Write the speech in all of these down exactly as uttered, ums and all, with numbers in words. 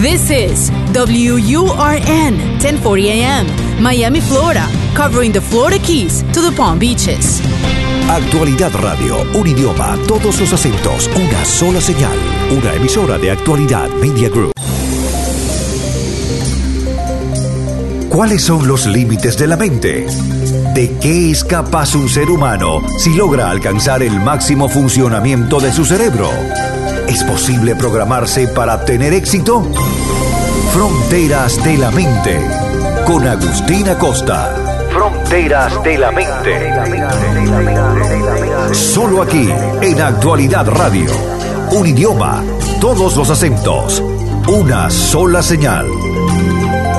This is W U R N, ten forty a m, Miami, Florida, covering the Florida Keys to the Palm Beaches. Actualidad Radio, un idioma, todos los acentos, una sola señal, una emisora de Actualidad Media Group. ¿Cuáles son los límites de la mente? ¿De qué es capaz un ser humano si logra alcanzar el máximo funcionamiento de su cerebro? ¿Es posible programarse para tener éxito? Fronteras de la mente, con Agustín Acosta. Fronteras de la mente. Solo aquí, en Actualidad Radio. Un idioma, todos los acentos, una sola señal.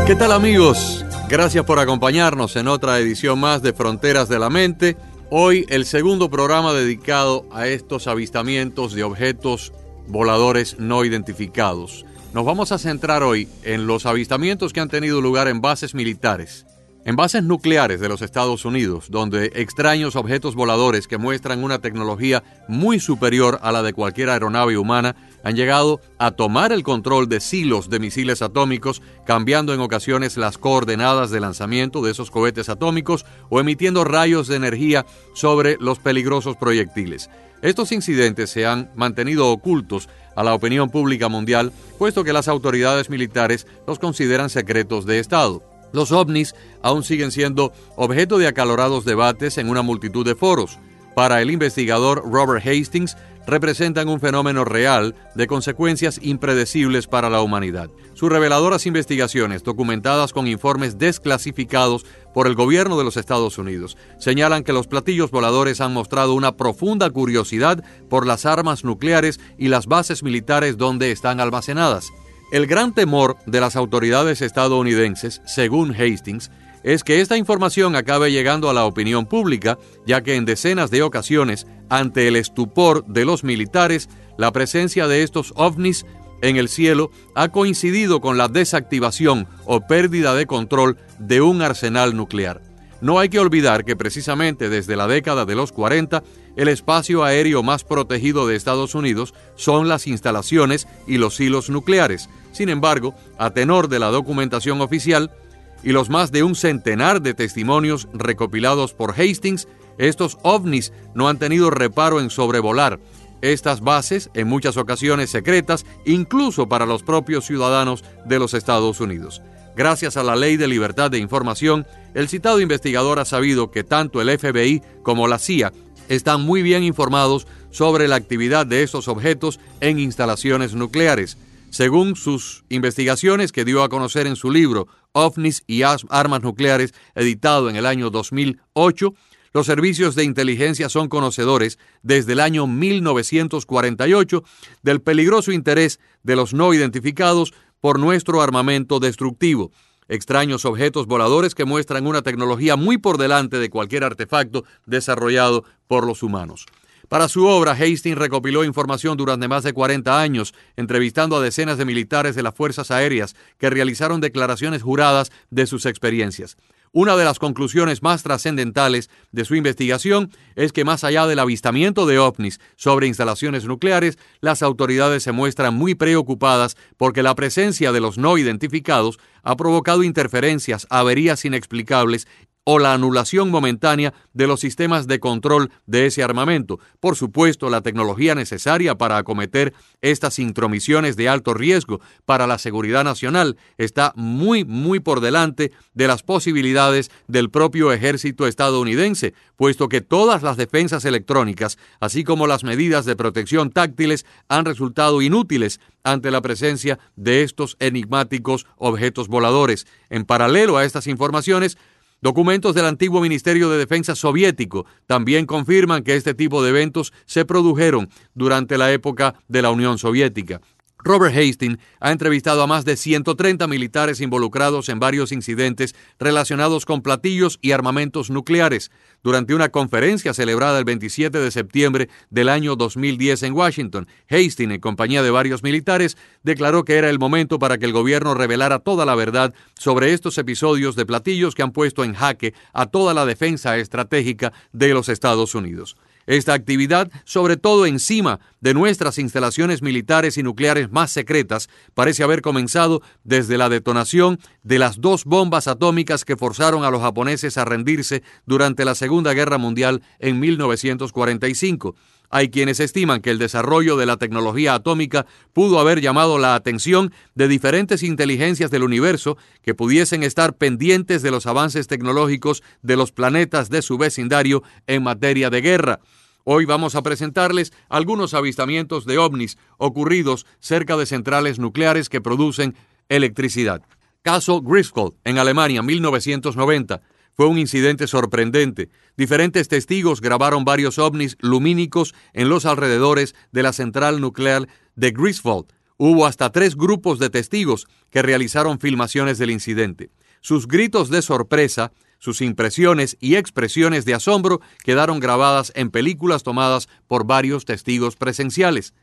¿Qué tal, amigos? Gracias por acompañarnos en otra edición más de Fronteras de la Mente. Hoy el segundo programa dedicado a estos avistamientos de objetos voladores no identificados. Nos vamos a centrar hoy en los avistamientos que han tenido lugar en bases militares, en bases nucleares de los Estados Unidos, donde extraños objetos voladores que muestran una tecnología muy superior a la de cualquier aeronave humana han llegado a tomar el control de silos de misiles atómicos, cambiando en ocasiones las coordenadas de lanzamiento de esos cohetes atómicos o emitiendo rayos de energía sobre los peligrosos proyectiles. Estos incidentes se han mantenido ocultos a la opinión pública mundial, puesto que las autoridades militares los consideran secretos de Estado. Los ovnis aún siguen siendo objeto de acalorados debates en una multitud de foros. Para el investigador Robert Hastings, representan un fenómeno real de consecuencias impredecibles para la humanidad. Sus reveladoras investigaciones, documentadas con informes desclasificados por el gobierno de los Estados Unidos, señalan que los platillos voladores han mostrado una profunda curiosidad por las armas nucleares y las bases militares donde están almacenadas. El gran temor de las autoridades estadounidenses, según Hastings, es que esta información acabe llegando a la opinión pública, ya que en decenas de ocasiones, ante el estupor de los militares, la presencia de estos ovnis en el cielo ha coincidido con la desactivación o pérdida de control de un arsenal nuclear. No hay que olvidar que precisamente desde la década de los cuarenta, el espacio aéreo más protegido de Estados Unidos son las instalaciones y los silos nucleares. Sin embargo, a tenor de la documentación oficial, y los más de un centenar de testimonios recopilados por Hastings, estos ovnis no han tenido reparo en sobrevolar estas bases, en muchas ocasiones secretas, incluso para los propios ciudadanos de los Estados Unidos. Gracias a la Ley de Libertad de Información, el citado investigador ha sabido que tanto el F B I como la C I A están muy bien informados sobre la actividad de estos objetos en instalaciones nucleares. Según sus investigaciones que dio a conocer en su libro OVNIS y Armas Nucleares, editado en el año dos mil ocho, los servicios de inteligencia son conocedores desde el año mil novecientos cuarenta y ocho del peligroso interés de los no identificados por nuestro armamento destructivo. Extraños objetos voladores que muestran una tecnología muy por delante de cualquier artefacto desarrollado por los humanos. Para su obra, Hastings recopiló información durante más de cuarenta años, entrevistando a decenas de militares de las Fuerzas Aéreas que realizaron declaraciones juradas de sus experiencias. Una de las conclusiones más trascendentales de su investigación es que más allá del avistamiento de ovnis sobre instalaciones nucleares, las autoridades se muestran muy preocupadas porque la presencia de los no identificados ha provocado interferencias, averías inexplicables o la anulación momentánea de los sistemas de control de ese armamento. Por supuesto, la tecnología necesaria para acometer estas intromisiones de alto riesgo para la seguridad nacional está muy, muy por delante de las posibilidades del propio ejército estadounidense, puesto que todas las defensas electrónicas, así como las medidas de protección táctiles, han resultado inútiles ante la presencia de estos enigmáticos objetos voladores. En paralelo a estas informaciones, documentos del antiguo Ministerio de Defensa soviético también confirman que este tipo de eventos se produjeron durante la época de la Unión Soviética. Robert Hastings ha entrevistado a más de ciento treinta militares involucrados en varios incidentes relacionados con platillos y armamentos nucleares durante una conferencia celebrada el veintisiete de septiembre del año dos mil diez en Washington. Hastings, en compañía de varios militares, declaró que era el momento para que el gobierno revelara toda la verdad sobre estos episodios de platillos que han puesto en jaque a toda la defensa estratégica de los Estados Unidos. Esta actividad, sobre todo encima de nuestras instalaciones militares y nucleares más secretas, parece haber comenzado desde la detonación de las dos bombas atómicas que forzaron a los japoneses a rendirse durante la Segunda Guerra Mundial en mil novecientos cuarenta y cinco. Hay quienes estiman que el desarrollo de la tecnología atómica pudo haber llamado la atención de diferentes inteligencias del universo que pudiesen estar pendientes de los avances tecnológicos de los planetas de su vecindario en materia de guerra. Hoy vamos a presentarles algunos avistamientos de ovnis ocurridos cerca de centrales nucleares que producen electricidad. Caso Griswold, en Alemania, mil novecientos noventa. Fue un incidente sorprendente. Diferentes testigos grabaron varios ovnis lumínicos en los alrededores de la central nuclear de Greifswald. Hubo hasta tres grupos de testigos que realizaron filmaciones del incidente. Sus gritos de sorpresa, sus impresiones y expresiones de asombro quedaron grabadas en películas tomadas por varios testigos presenciales.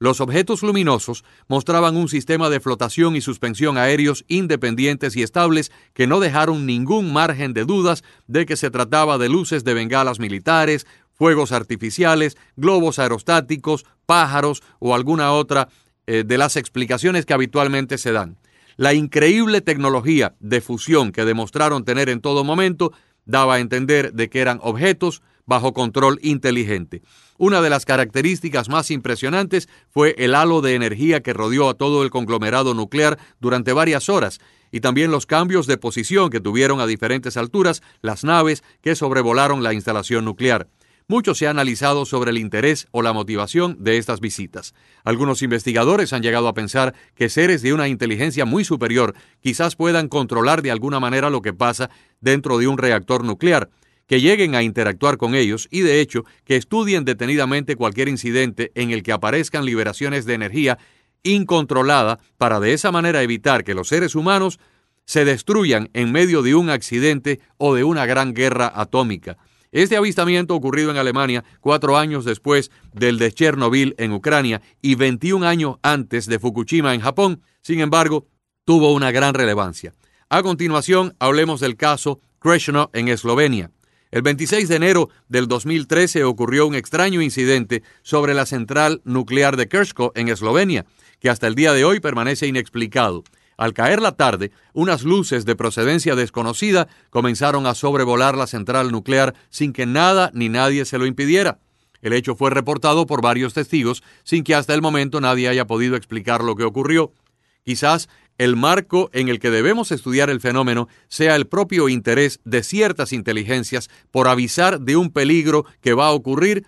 Los objetos luminosos mostraban un sistema de flotación y suspensión aéreos independientes y estables que no dejaron ningún margen de dudas de que se trataba de luces de bengalas militares, fuegos artificiales, globos aerostáticos, pájaros o alguna otra eh, de las explicaciones que habitualmente se dan. La increíble tecnología de fusión que demostraron tener en todo momento daba a entender de que eran objetos bajo control inteligente. Una de las características más impresionantes fue el halo de energía que rodeó a todo el conglomerado nuclear durante varias horas, y también los cambios de posición que tuvieron a diferentes alturas las naves que sobrevolaron la instalación nuclear. Mucho se ha analizado sobre el interés o la motivación de estas visitas. Algunos investigadores han llegado a pensar que seres de una inteligencia muy superior quizás puedan controlar de alguna manera lo que pasa dentro de un reactor nuclear, que lleguen a interactuar con ellos y, de hecho, que estudien detenidamente cualquier incidente en el que aparezcan liberaciones de energía incontrolada para de esa manera evitar que los seres humanos se destruyan en medio de un accidente o de una gran guerra atómica. Este avistamiento ocurrido en Alemania cuatro años después del de Chernobyl en Ucrania y veintiún años antes de Fukushima en Japón, sin embargo, tuvo una gran relevancia. A continuación, hablemos del caso Krško en Eslovenia. El veintiséis de enero del dos mil trece ocurrió un extraño incidente sobre la central nuclear de Krško en Eslovenia, que hasta el día de hoy permanece inexplicado. Al caer la tarde, unas luces de procedencia desconocida comenzaron a sobrevolar la central nuclear sin que nada ni nadie se lo impidiera. El hecho fue reportado por varios testigos sin que hasta el momento nadie haya podido explicar lo que ocurrió. Quizás el marco en el que debemos estudiar el fenómeno sea el propio interés de ciertas inteligencias por avisar de un peligro que va a ocurrir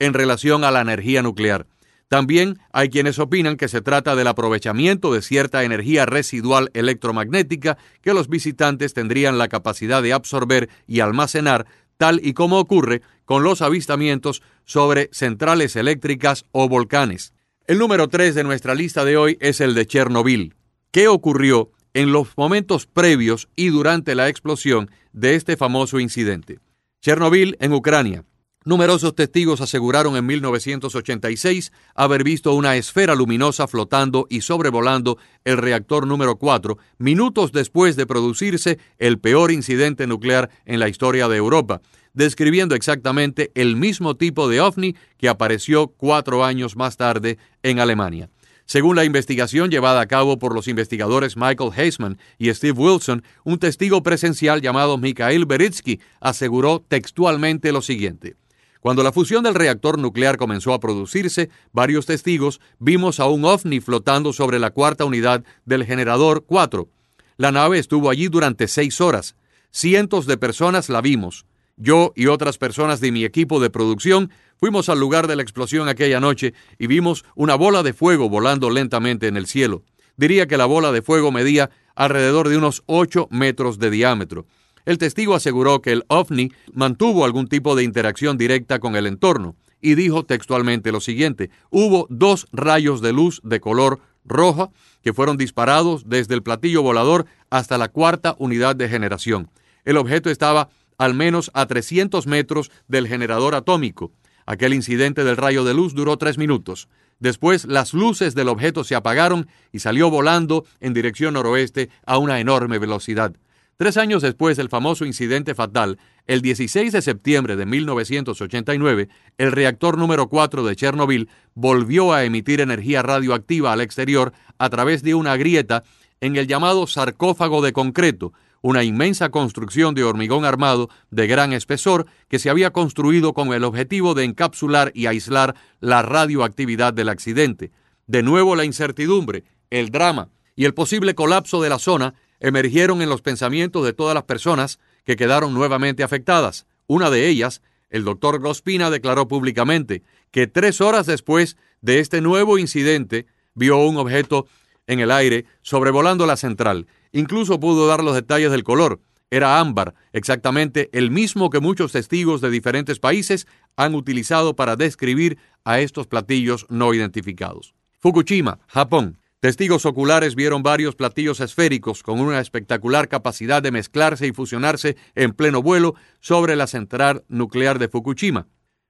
en relación a la energía nuclear. También hay quienes opinan que se trata del aprovechamiento de cierta energía residual electromagnética que los visitantes tendrían la capacidad de absorber y almacenar, tal y como ocurre con los avistamientos sobre centrales eléctricas o volcanes. El número tres de nuestra lista de hoy es el de Chernobyl. ¿Qué ocurrió en los momentos previos y durante la explosión de este famoso incidente? Chernobyl, en Ucrania. Numerosos testigos aseguraron en mil novecientos ochenta y seis haber visto una esfera luminosa flotando y sobrevolando el reactor número cuatro, minutos después de producirse el peor incidente nuclear en la historia de Europa, describiendo exactamente el mismo tipo de ovni que apareció cuatro años más tarde en Alemania. Según la investigación llevada a cabo por los investigadores Michael Heisman y Steve Wilson, un testigo presencial llamado Mikhail Beritsky aseguró textualmente lo siguiente. Cuando la fusión del reactor nuclear comenzó a producirse, varios testigos vimos a un ovni flotando sobre la cuarta unidad del generador cuatro. La nave estuvo allí durante seis horas. Cientos de personas la vimos. Yo y otras personas de mi equipo de producción fuimos al lugar de la explosión aquella noche y vimos una bola de fuego volando lentamente en el cielo. Diría que la bola de fuego medía alrededor de unos ocho metros de diámetro. El testigo aseguró que el ovni mantuvo algún tipo de interacción directa con el entorno y dijo textualmente lo siguiente: hubo dos rayos de luz de color roja que fueron disparados desde el platillo volador hasta la cuarta unidad de generación. El objeto estaba al menos a trescientos metros del generador atómico. Aquel incidente del rayo de luz duró tres minutos. Después, las luces del objeto se apagaron y salió volando en dirección noroeste a una enorme velocidad. Tres años después del famoso incidente fatal, el dieciséis de septiembre de mil novecientos ochenta y nueve, el reactor número cuatro de Chernobyl volvió a emitir energía radioactiva al exterior a través de una grieta en el llamado sarcófago de concreto, una inmensa construcción de hormigón armado de gran espesor que se había construido con el objetivo de encapsular y aislar la radioactividad del accidente. De nuevo la incertidumbre, el drama y el posible colapso de la zona emergieron en los pensamientos de todas las personas que quedaron nuevamente afectadas. Una de ellas, el doctor Gospina, declaró públicamente que tres horas después de este nuevo incidente vio un objeto en el aire sobrevolando la central. Incluso pudo dar los detalles del color. Era ámbar, exactamente el mismo que muchos testigos de diferentes países han utilizado para describir a estos platillos no identificados. Fukushima, Japón. Testigos oculares vieron varios platillos esféricos con una espectacular capacidad de mezclarse y fusionarse en pleno vuelo sobre la central nuclear de Fukushima.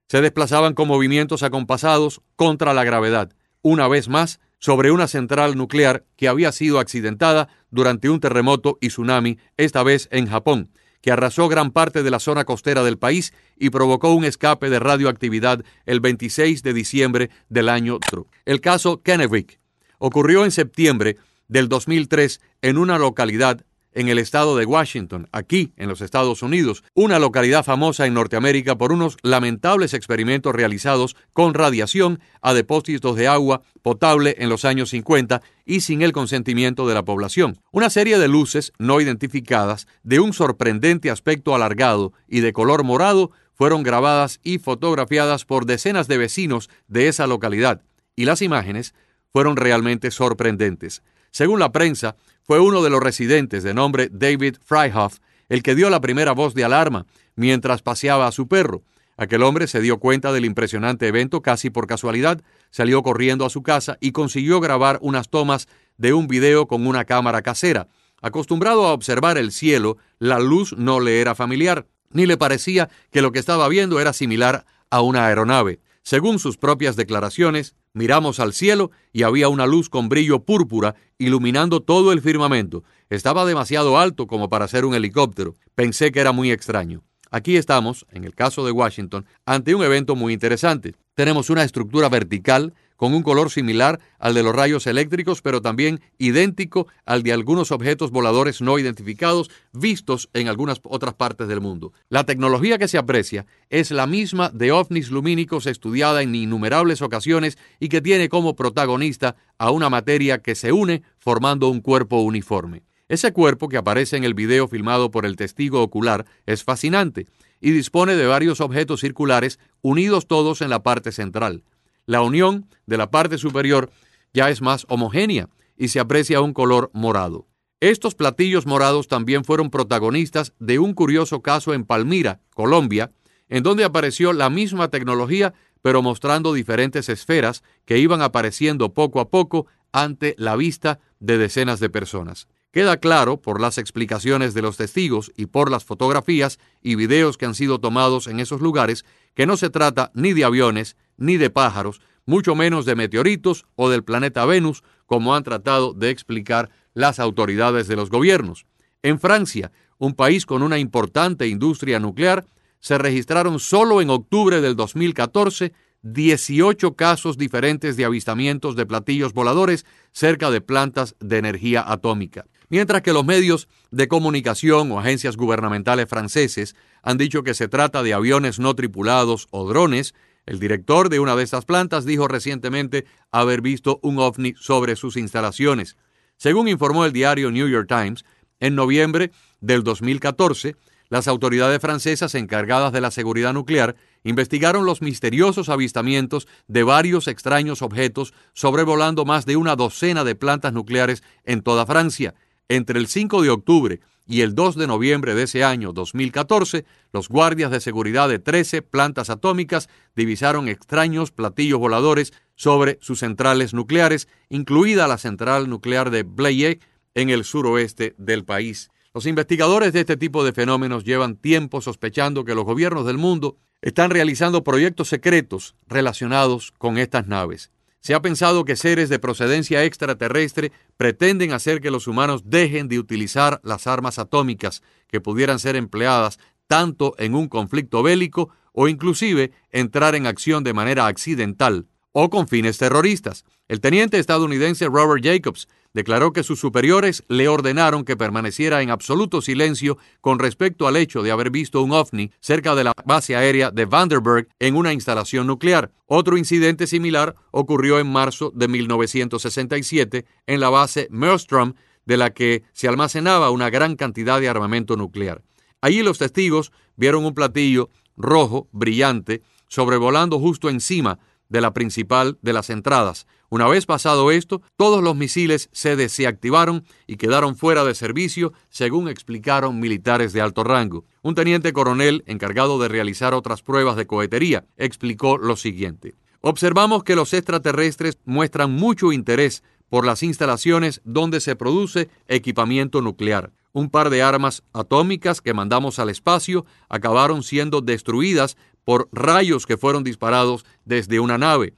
Se desplazaban con movimientos acompasados contra la gravedad. Una vez más, sobre una central nuclear que había sido accidentada durante un terremoto y tsunami, esta vez en Japón, que arrasó gran parte de la zona costera del país y provocó un escape de radioactividad el veintiséis de diciembre del año. El caso Kennewick ocurrió en septiembre del dos mil tres en una localidad en el estado de Washington, aquí en los Estados Unidos, una localidad famosa en Norteamérica por unos lamentables experimentos realizados con radiación a depósitos de agua potable en los años cincuenta y sin el consentimiento de la población. Una serie de luces no identificadas de un sorprendente aspecto alargado y de color morado fueron grabadas y fotografiadas por decenas de vecinos de esa localidad, y las imágenes fueron realmente sorprendentes. Según la prensa, fue uno de los residentes de nombre David Fryhoff el que dio la primera voz de alarma mientras paseaba a su perro. Aquel hombre se dio cuenta del impresionante evento casi por casualidad, salió corriendo a su casa y consiguió grabar unas tomas de un video con una cámara casera. Acostumbrado a observar el cielo, la luz no le era familiar, ni le parecía que lo que estaba viendo era similar a una aeronave. Según sus propias declaraciones, miramos al cielo y había una luz con brillo púrpura iluminando todo el firmamento. Estaba demasiado alto como para ser un helicóptero. Pensé que era muy extraño. Aquí estamos, en el caso de Washington, ante un evento muy interesante. Tenemos una estructura vertical con un color similar al de los rayos eléctricos, pero también idéntico al de algunos objetos voladores no identificados vistos en algunas otras partes del mundo. La tecnología que se aprecia es la misma de ovnis lumínicos estudiada en innumerables ocasiones y que tiene como protagonista a una materia que se une formando un cuerpo uniforme. Ese cuerpo que aparece en el video filmado por el testigo ocular es fascinante y dispone de varios objetos circulares unidos todos en la parte central. La unión de la parte superior ya es más homogénea y se aprecia un color morado. Estos platillos morados también fueron protagonistas de un curioso caso en Palmira, Colombia, en donde apareció la misma tecnología, pero mostrando diferentes esferas que iban apareciendo poco a poco ante la vista de decenas de personas. Queda claro por las explicaciones de los testigos y por las fotografías y videos que han sido tomados en esos lugares que no se trata ni de aviones, ni de pájaros, mucho menos de meteoritos o del planeta Venus, como han tratado de explicar las autoridades de los gobiernos. En Francia, un país con una importante industria nuclear, se registraron solo en octubre del dos mil catorce dieciocho casos diferentes de avistamientos de platillos voladores cerca de plantas de energía atómica. Mientras que los medios de comunicación o agencias gubernamentales franceses han dicho que se trata de aviones no tripulados o drones, el director de una de estas plantas dijo recientemente haber visto un ovni sobre sus instalaciones. Según informó el diario New York Times, en noviembre del dos mil catorce, las autoridades francesas encargadas de la seguridad nuclear investigaron los misteriosos avistamientos de varios extraños objetos sobrevolando más de una docena de plantas nucleares en toda Francia. Entre el cinco de octubre y el dos de noviembre de ese año dos mil catorce, los guardias de seguridad de trece plantas atómicas divisaron extraños platillos voladores sobre sus centrales nucleares, incluida la central nuclear de Blaye en el suroeste del país. Los investigadores de este tipo de fenómenos llevan tiempo sospechando que los gobiernos del mundo están realizando proyectos secretos relacionados con estas naves. Se ha pensado que seres de procedencia extraterrestre pretenden hacer que los humanos dejen de utilizar las armas atómicas que pudieran ser empleadas tanto en un conflicto bélico o inclusive entrar en acción de manera accidental o con fines terroristas. El teniente estadounidense Robert Jacobs declaró que sus superiores le ordenaron que permaneciera en absoluto silencio con respecto al hecho de haber visto un ovni cerca de la base aérea de Vandenberg en una instalación nuclear. Otro incidente similar ocurrió en marzo de mil novecientos sesenta y siete en la base Maelstrom, de la que se almacenaba una gran cantidad de armamento nuclear. Allí los testigos vieron un platillo rojo brillante sobrevolando justo encima de la principal de las entradas. Una vez pasado esto, todos los misiles se desactivaron y quedaron fuera de servicio, según explicaron militares de alto rango. Un teniente coronel encargado de realizar otras pruebas de cohetería explicó lo siguiente: observamos que los extraterrestres muestran mucho interés por las instalaciones donde se produce equipamiento nuclear. Un par de armas atómicas que mandamos al espacio acabaron siendo destruidas por rayos que fueron disparados desde una nave.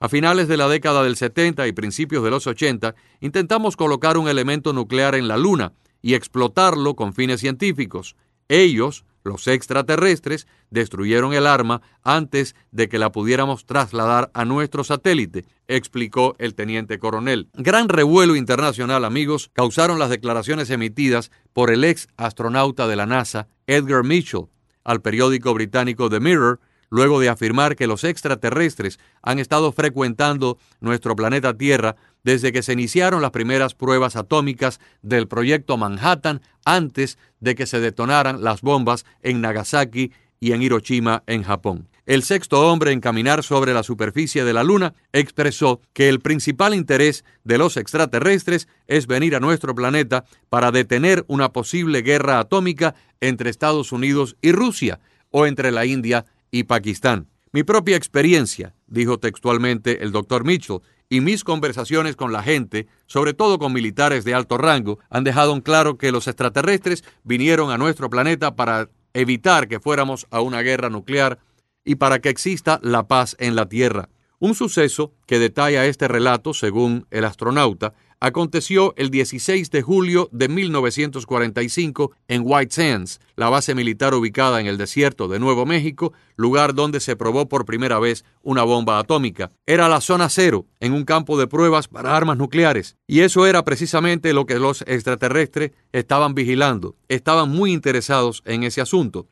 A finales de la década del setenta y principios de los ochenta, intentamos colocar un elemento nuclear en la Luna y explotarlo con fines científicos. Ellos, los extraterrestres, destruyeron el arma antes de que la pudiéramos trasladar a nuestro satélite, explicó el teniente coronel. Gran revuelo internacional, amigos, causaron las declaraciones emitidas por el ex astronauta de la NASA, Edgar Mitchell, al periódico británico The Mirror, luego de afirmar que los extraterrestres han estado frecuentando nuestro planeta Tierra desde que se iniciaron las primeras pruebas atómicas del proyecto Manhattan, antes de que se detonaran las bombas en Nagasaki y en Hiroshima, en Japón. El sexto hombre en caminar sobre la superficie de la Luna expresó que el principal interés de los extraterrestres es venir a nuestro planeta para detener una posible guerra atómica entre Estados Unidos y Rusia, o entre la India y Pakistán. Mi propia experiencia, dijo textualmente el doctor Mitchell, y mis conversaciones con la gente, sobre todo con militares de alto rango, han dejado en claro que los extraterrestres vinieron a nuestro planeta para evitar que fuéramos a una guerra nuclear y para que exista la paz en la Tierra. Un suceso que detalla este relato, según el astronauta, aconteció el dieciséis de julio de mil novecientos cuarenta y cinco en White Sands, la base militar ubicada en el desierto de Nuevo México, lugar donde se probó por primera vez una bomba atómica. Era la zona cero, en un campo de pruebas para armas nucleares, y eso era precisamente lo que los extraterrestres estaban vigilando. Estaban muy interesados en ese asunto,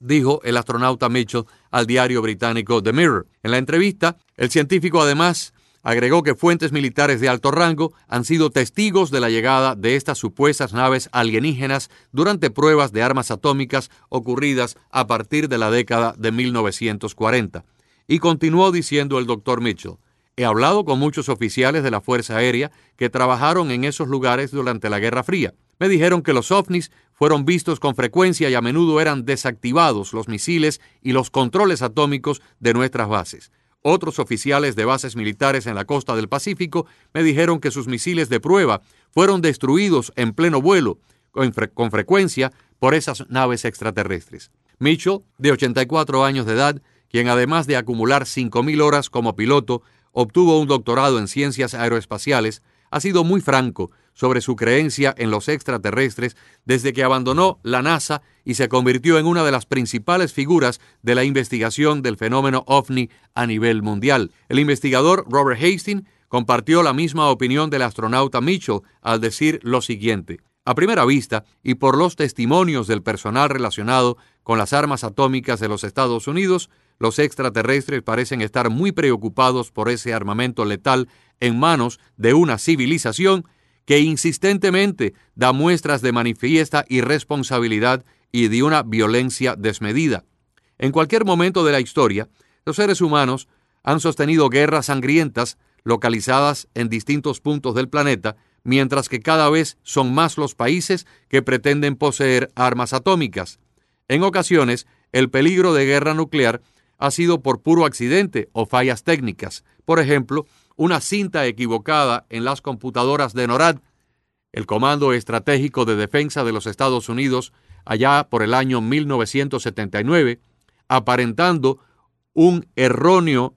dijo el astronauta Mitchell al diario británico The Mirror. En la entrevista, el científico además agregó que fuentes militares de alto rango han sido testigos de la llegada de estas supuestas naves alienígenas durante pruebas de armas atómicas ocurridas a partir de la década de mil novecientos cuarenta. Y continuó diciendo el doctor Mitchell: he hablado con muchos oficiales de la Fuerza Aérea que trabajaron en esos lugares durante la Guerra Fría. Me dijeron que los ovnis fueron vistos con frecuencia y a menudo eran desactivados los misiles y los controles atómicos de nuestras bases. Otros oficiales de bases militares en la costa del Pacífico me dijeron que sus misiles de prueba fueron destruidos en pleno vuelo, con, fre- con frecuencia, por esas naves extraterrestres. Mitchell, de ochenta y cuatro años de edad, quien además de acumular cinco mil horas como piloto, obtuvo un doctorado en ciencias aeroespaciales, ha sido muy franco sobre su creencia en los extraterrestres desde que abandonó la NASA y se convirtió en una de las principales figuras de la investigación del fenómeno ovni a nivel mundial. El investigador Robert Hastings compartió la misma opinión del astronauta Mitchell al decir lo siguiente: a primera vista, y por los testimonios del personal relacionado con las armas atómicas de los Estados Unidos, los extraterrestres parecen estar muy preocupados por ese armamento letal en manos de una civilización que insistentemente da muestras de manifiesta irresponsabilidad y de una violencia desmedida. En cualquier momento de la historia, los seres humanos han sostenido guerras sangrientas localizadas en distintos puntos del planeta, mientras que cada vez son más los países que pretenden poseer armas atómicas. En ocasiones, el peligro de guerra nuclear ha sido por puro accidente o fallas técnicas. Por ejemplo, una cinta equivocada en las computadoras de NORAD, el Comando Estratégico de Defensa de los Estados Unidos, allá por el año mil novecientos setenta y nueve, aparentando un erróneo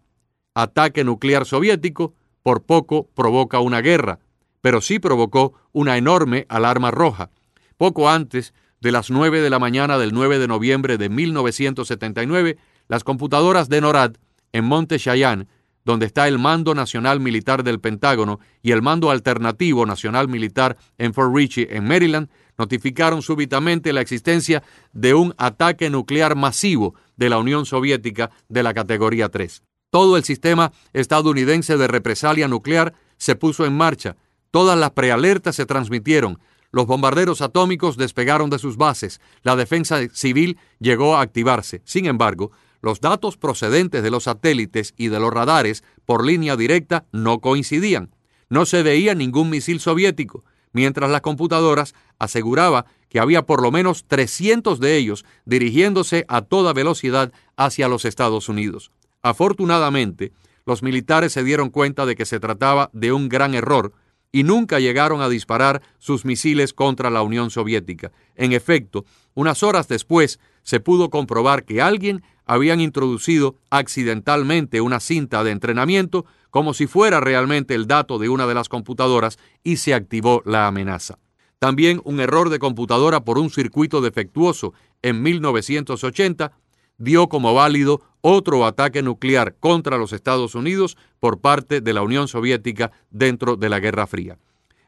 ataque nuclear soviético por poco provoca una guerra, pero sí provocó una enorme alarma roja. Poco antes de las nueve de la mañana del nueve de noviembre de mil novecientos setenta y nueve, las computadoras de NORAD en Monte Cheyenne, donde está el Mando Nacional Militar del Pentágono y el Mando Alternativo Nacional Militar en Fort Ritchie, en Maryland, notificaron súbitamente la existencia de un ataque nuclear masivo de la Unión Soviética de la categoría tres. Todo el sistema estadounidense de represalia nuclear se puso en marcha. Todas las prealertas se transmitieron. Los bombarderos atómicos despegaron de sus bases. La defensa civil llegó a activarse. Sin embargo, los datos procedentes de los satélites y de los radares por línea directa no coincidían. No se veía ningún misil soviético, mientras las computadoras aseguraba que había por lo menos trescientos de ellos dirigiéndose a toda velocidad hacia los Estados Unidos. Afortunadamente, los militares se dieron cuenta de que se trataba de un gran error y nunca llegaron a disparar sus misiles contra la Unión Soviética. En efecto, unas horas después se pudo comprobar que alguien habían introducido accidentalmente una cinta de entrenamiento como si fuera realmente el dato de una de las computadoras y se activó la amenaza. También un error de computadora por un circuito defectuoso en mil novecientos ochenta dio como válido otro ataque nuclear contra los Estados Unidos por parte de la Unión Soviética dentro de la Guerra Fría.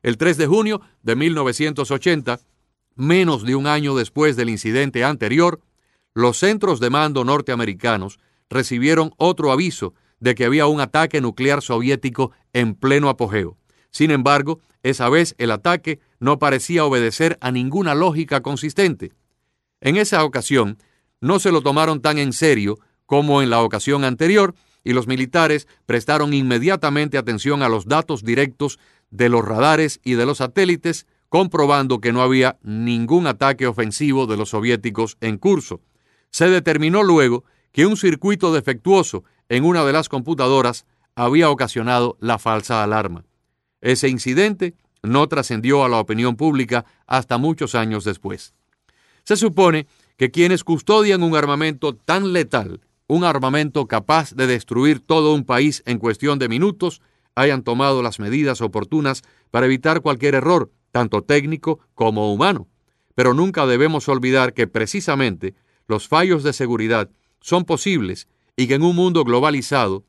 El tres de junio de mil novecientos ochenta, menos de un año después del incidente anterior, los centros de mando norteamericanos recibieron otro aviso de que había un ataque nuclear soviético en pleno apogeo. Sin embargo, esa vez el ataque no parecía obedecer a ninguna lógica consistente. En esa ocasión, no se lo tomaron tan en serio como en la ocasión anterior y los militares prestaron inmediatamente atención a los datos directos de los radares y de los satélites, comprobando que no había ningún ataque ofensivo de los soviéticos en curso. Se determinó luego que un circuito defectuoso en una de las computadoras había ocasionado la falsa alarma. Ese incidente no trascendió a la opinión pública hasta muchos años después. Se supone que quienes custodian un armamento tan letal, un armamento capaz de destruir todo un país en cuestión de minutos, hayan tomado las medidas oportunas para evitar cualquier error, tanto técnico como humano. Pero nunca debemos olvidar que precisamente los fallos de seguridad son posibles y que en un mundo globalizado,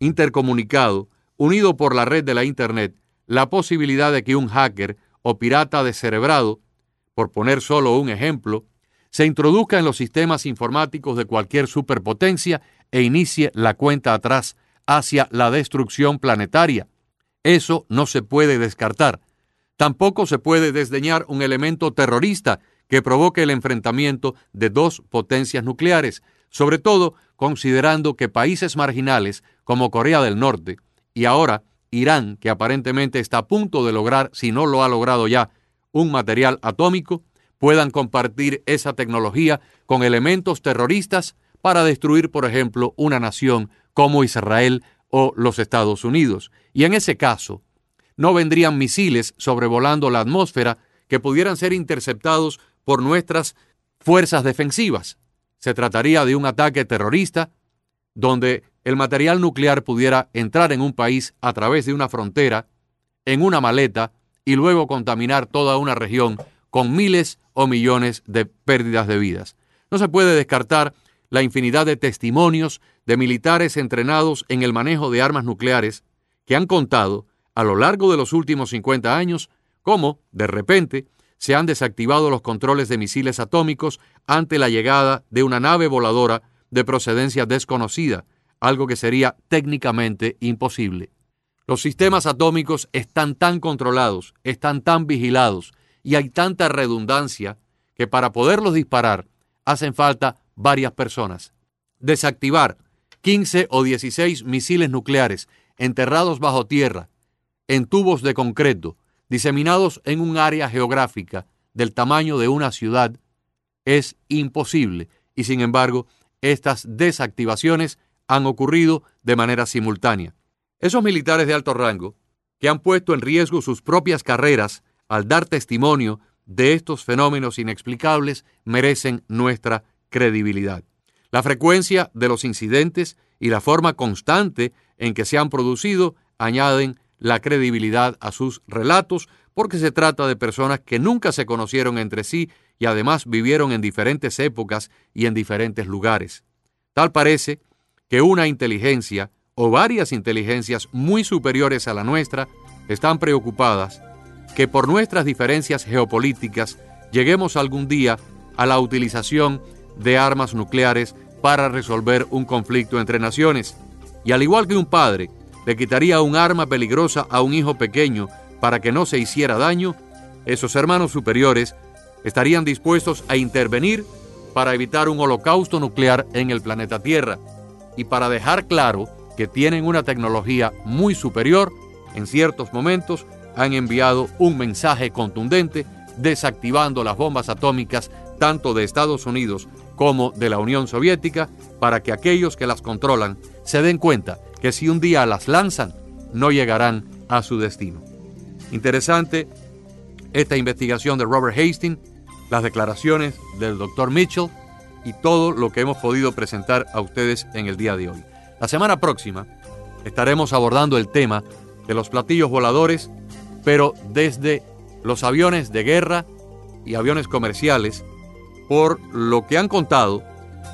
intercomunicado, unido por la red de la Internet, la posibilidad de que un hacker o pirata descerebrado, por poner solo un ejemplo, se introduzca en los sistemas informáticos de cualquier superpotencia e inicie la cuenta atrás hacia la destrucción planetaria. Eso no se puede descartar. Tampoco se puede desdeñar un elemento terrorista que provoque el enfrentamiento de dos potencias nucleares, sobre todo considerando que países marginales como Corea del Norte y ahora Irán, que aparentemente está a punto de lograr, si no lo ha logrado ya, un material atómico, puedan compartir esa tecnología con elementos terroristas para destruir, por ejemplo, una nación como Israel o los Estados Unidos. Y en ese caso, no vendrían misiles sobrevolando la atmósfera que pudieran ser interceptados por nuestras fuerzas defensivas. Se trataría de un ataque terrorista donde el material nuclear pudiera entrar en un país a través de una frontera, en una maleta, y luego contaminar toda una región con miles o millones de pérdidas de vidas. No se puede descartar la infinidad de testimonios de militares entrenados en el manejo de armas nucleares que han contado a lo largo de los últimos cincuenta años cómo, de repente, se han desactivado los controles de misiles atómicos ante la llegada de una nave voladora de procedencia desconocida, algo que sería técnicamente imposible. Los sistemas atómicos están tan controlados, están tan vigilados y hay tanta redundancia que para poderlos disparar hacen falta varias personas. Desactivar quince o dieciséis misiles nucleares enterrados bajo tierra, en tubos de concreto, diseminados en un área geográfica del tamaño de una ciudad, es imposible y, sin embargo, estas desactivaciones han ocurrido de manera simultánea. Esos militares de alto rango, que han puesto en riesgo sus propias carreras al dar testimonio de estos fenómenos inexplicables, merecen nuestra credibilidad. La frecuencia de los incidentes y la forma constante en que se han producido añaden la credibilidad a sus relatos, porque se trata de personas que nunca se conocieron entre sí y además vivieron en diferentes épocas y en diferentes lugares. Tal parece que una inteligencia o varias inteligencias muy superiores a la nuestra están preocupadas que por nuestras diferencias geopolíticas lleguemos algún día a la utilización de armas nucleares para resolver un conflicto entre naciones. Y al igual que un padre le quitaría un arma peligrosa a un hijo pequeño para que no se hiciera daño, esos hermanos superiores estarían dispuestos a intervenir para evitar un holocausto nuclear en el planeta Tierra y para dejar claro que tienen una tecnología muy superior. En ciertos momentos han enviado un mensaje contundente desactivando las bombas atómicas tanto de Estados Unidos como de la Unión Soviética para que aquellos que las controlan se den cuenta que si un día las lanzan no llegarán a su destino. Interesante esta investigación de Robert Hastings, las declaraciones del doctor Mitchell y todo lo que hemos podido presentar a ustedes en el día de hoy. La semana próxima estaremos abordando el tema de los platillos voladores, pero desde los aviones de guerra y aviones comerciales, por lo que han contado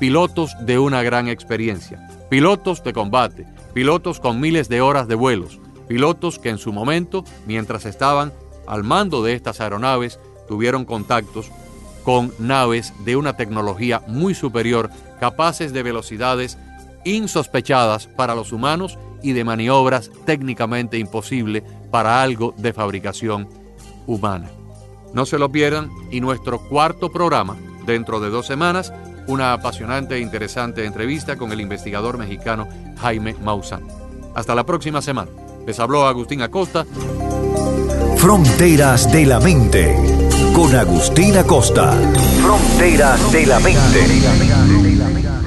pilotos de una gran experiencia, pilotos de combate, pilotos con miles de horas de vuelos, pilotos que en su momento, mientras estaban al mando de estas aeronaves, tuvieron contactos con naves de una tecnología muy superior, capaces de velocidades insospechadas para los humanos y de maniobras técnicamente imposibles para algo de fabricación humana. No se lo pierdan, y nuestro cuarto programa, dentro de dos semanas, una apasionante e interesante entrevista con el investigador mexicano Jaime Maussan. Hasta la próxima semana. Les habló Agustín Acosta. Fronteras de la mente, con Agustín Acosta. Fronteras de la mente.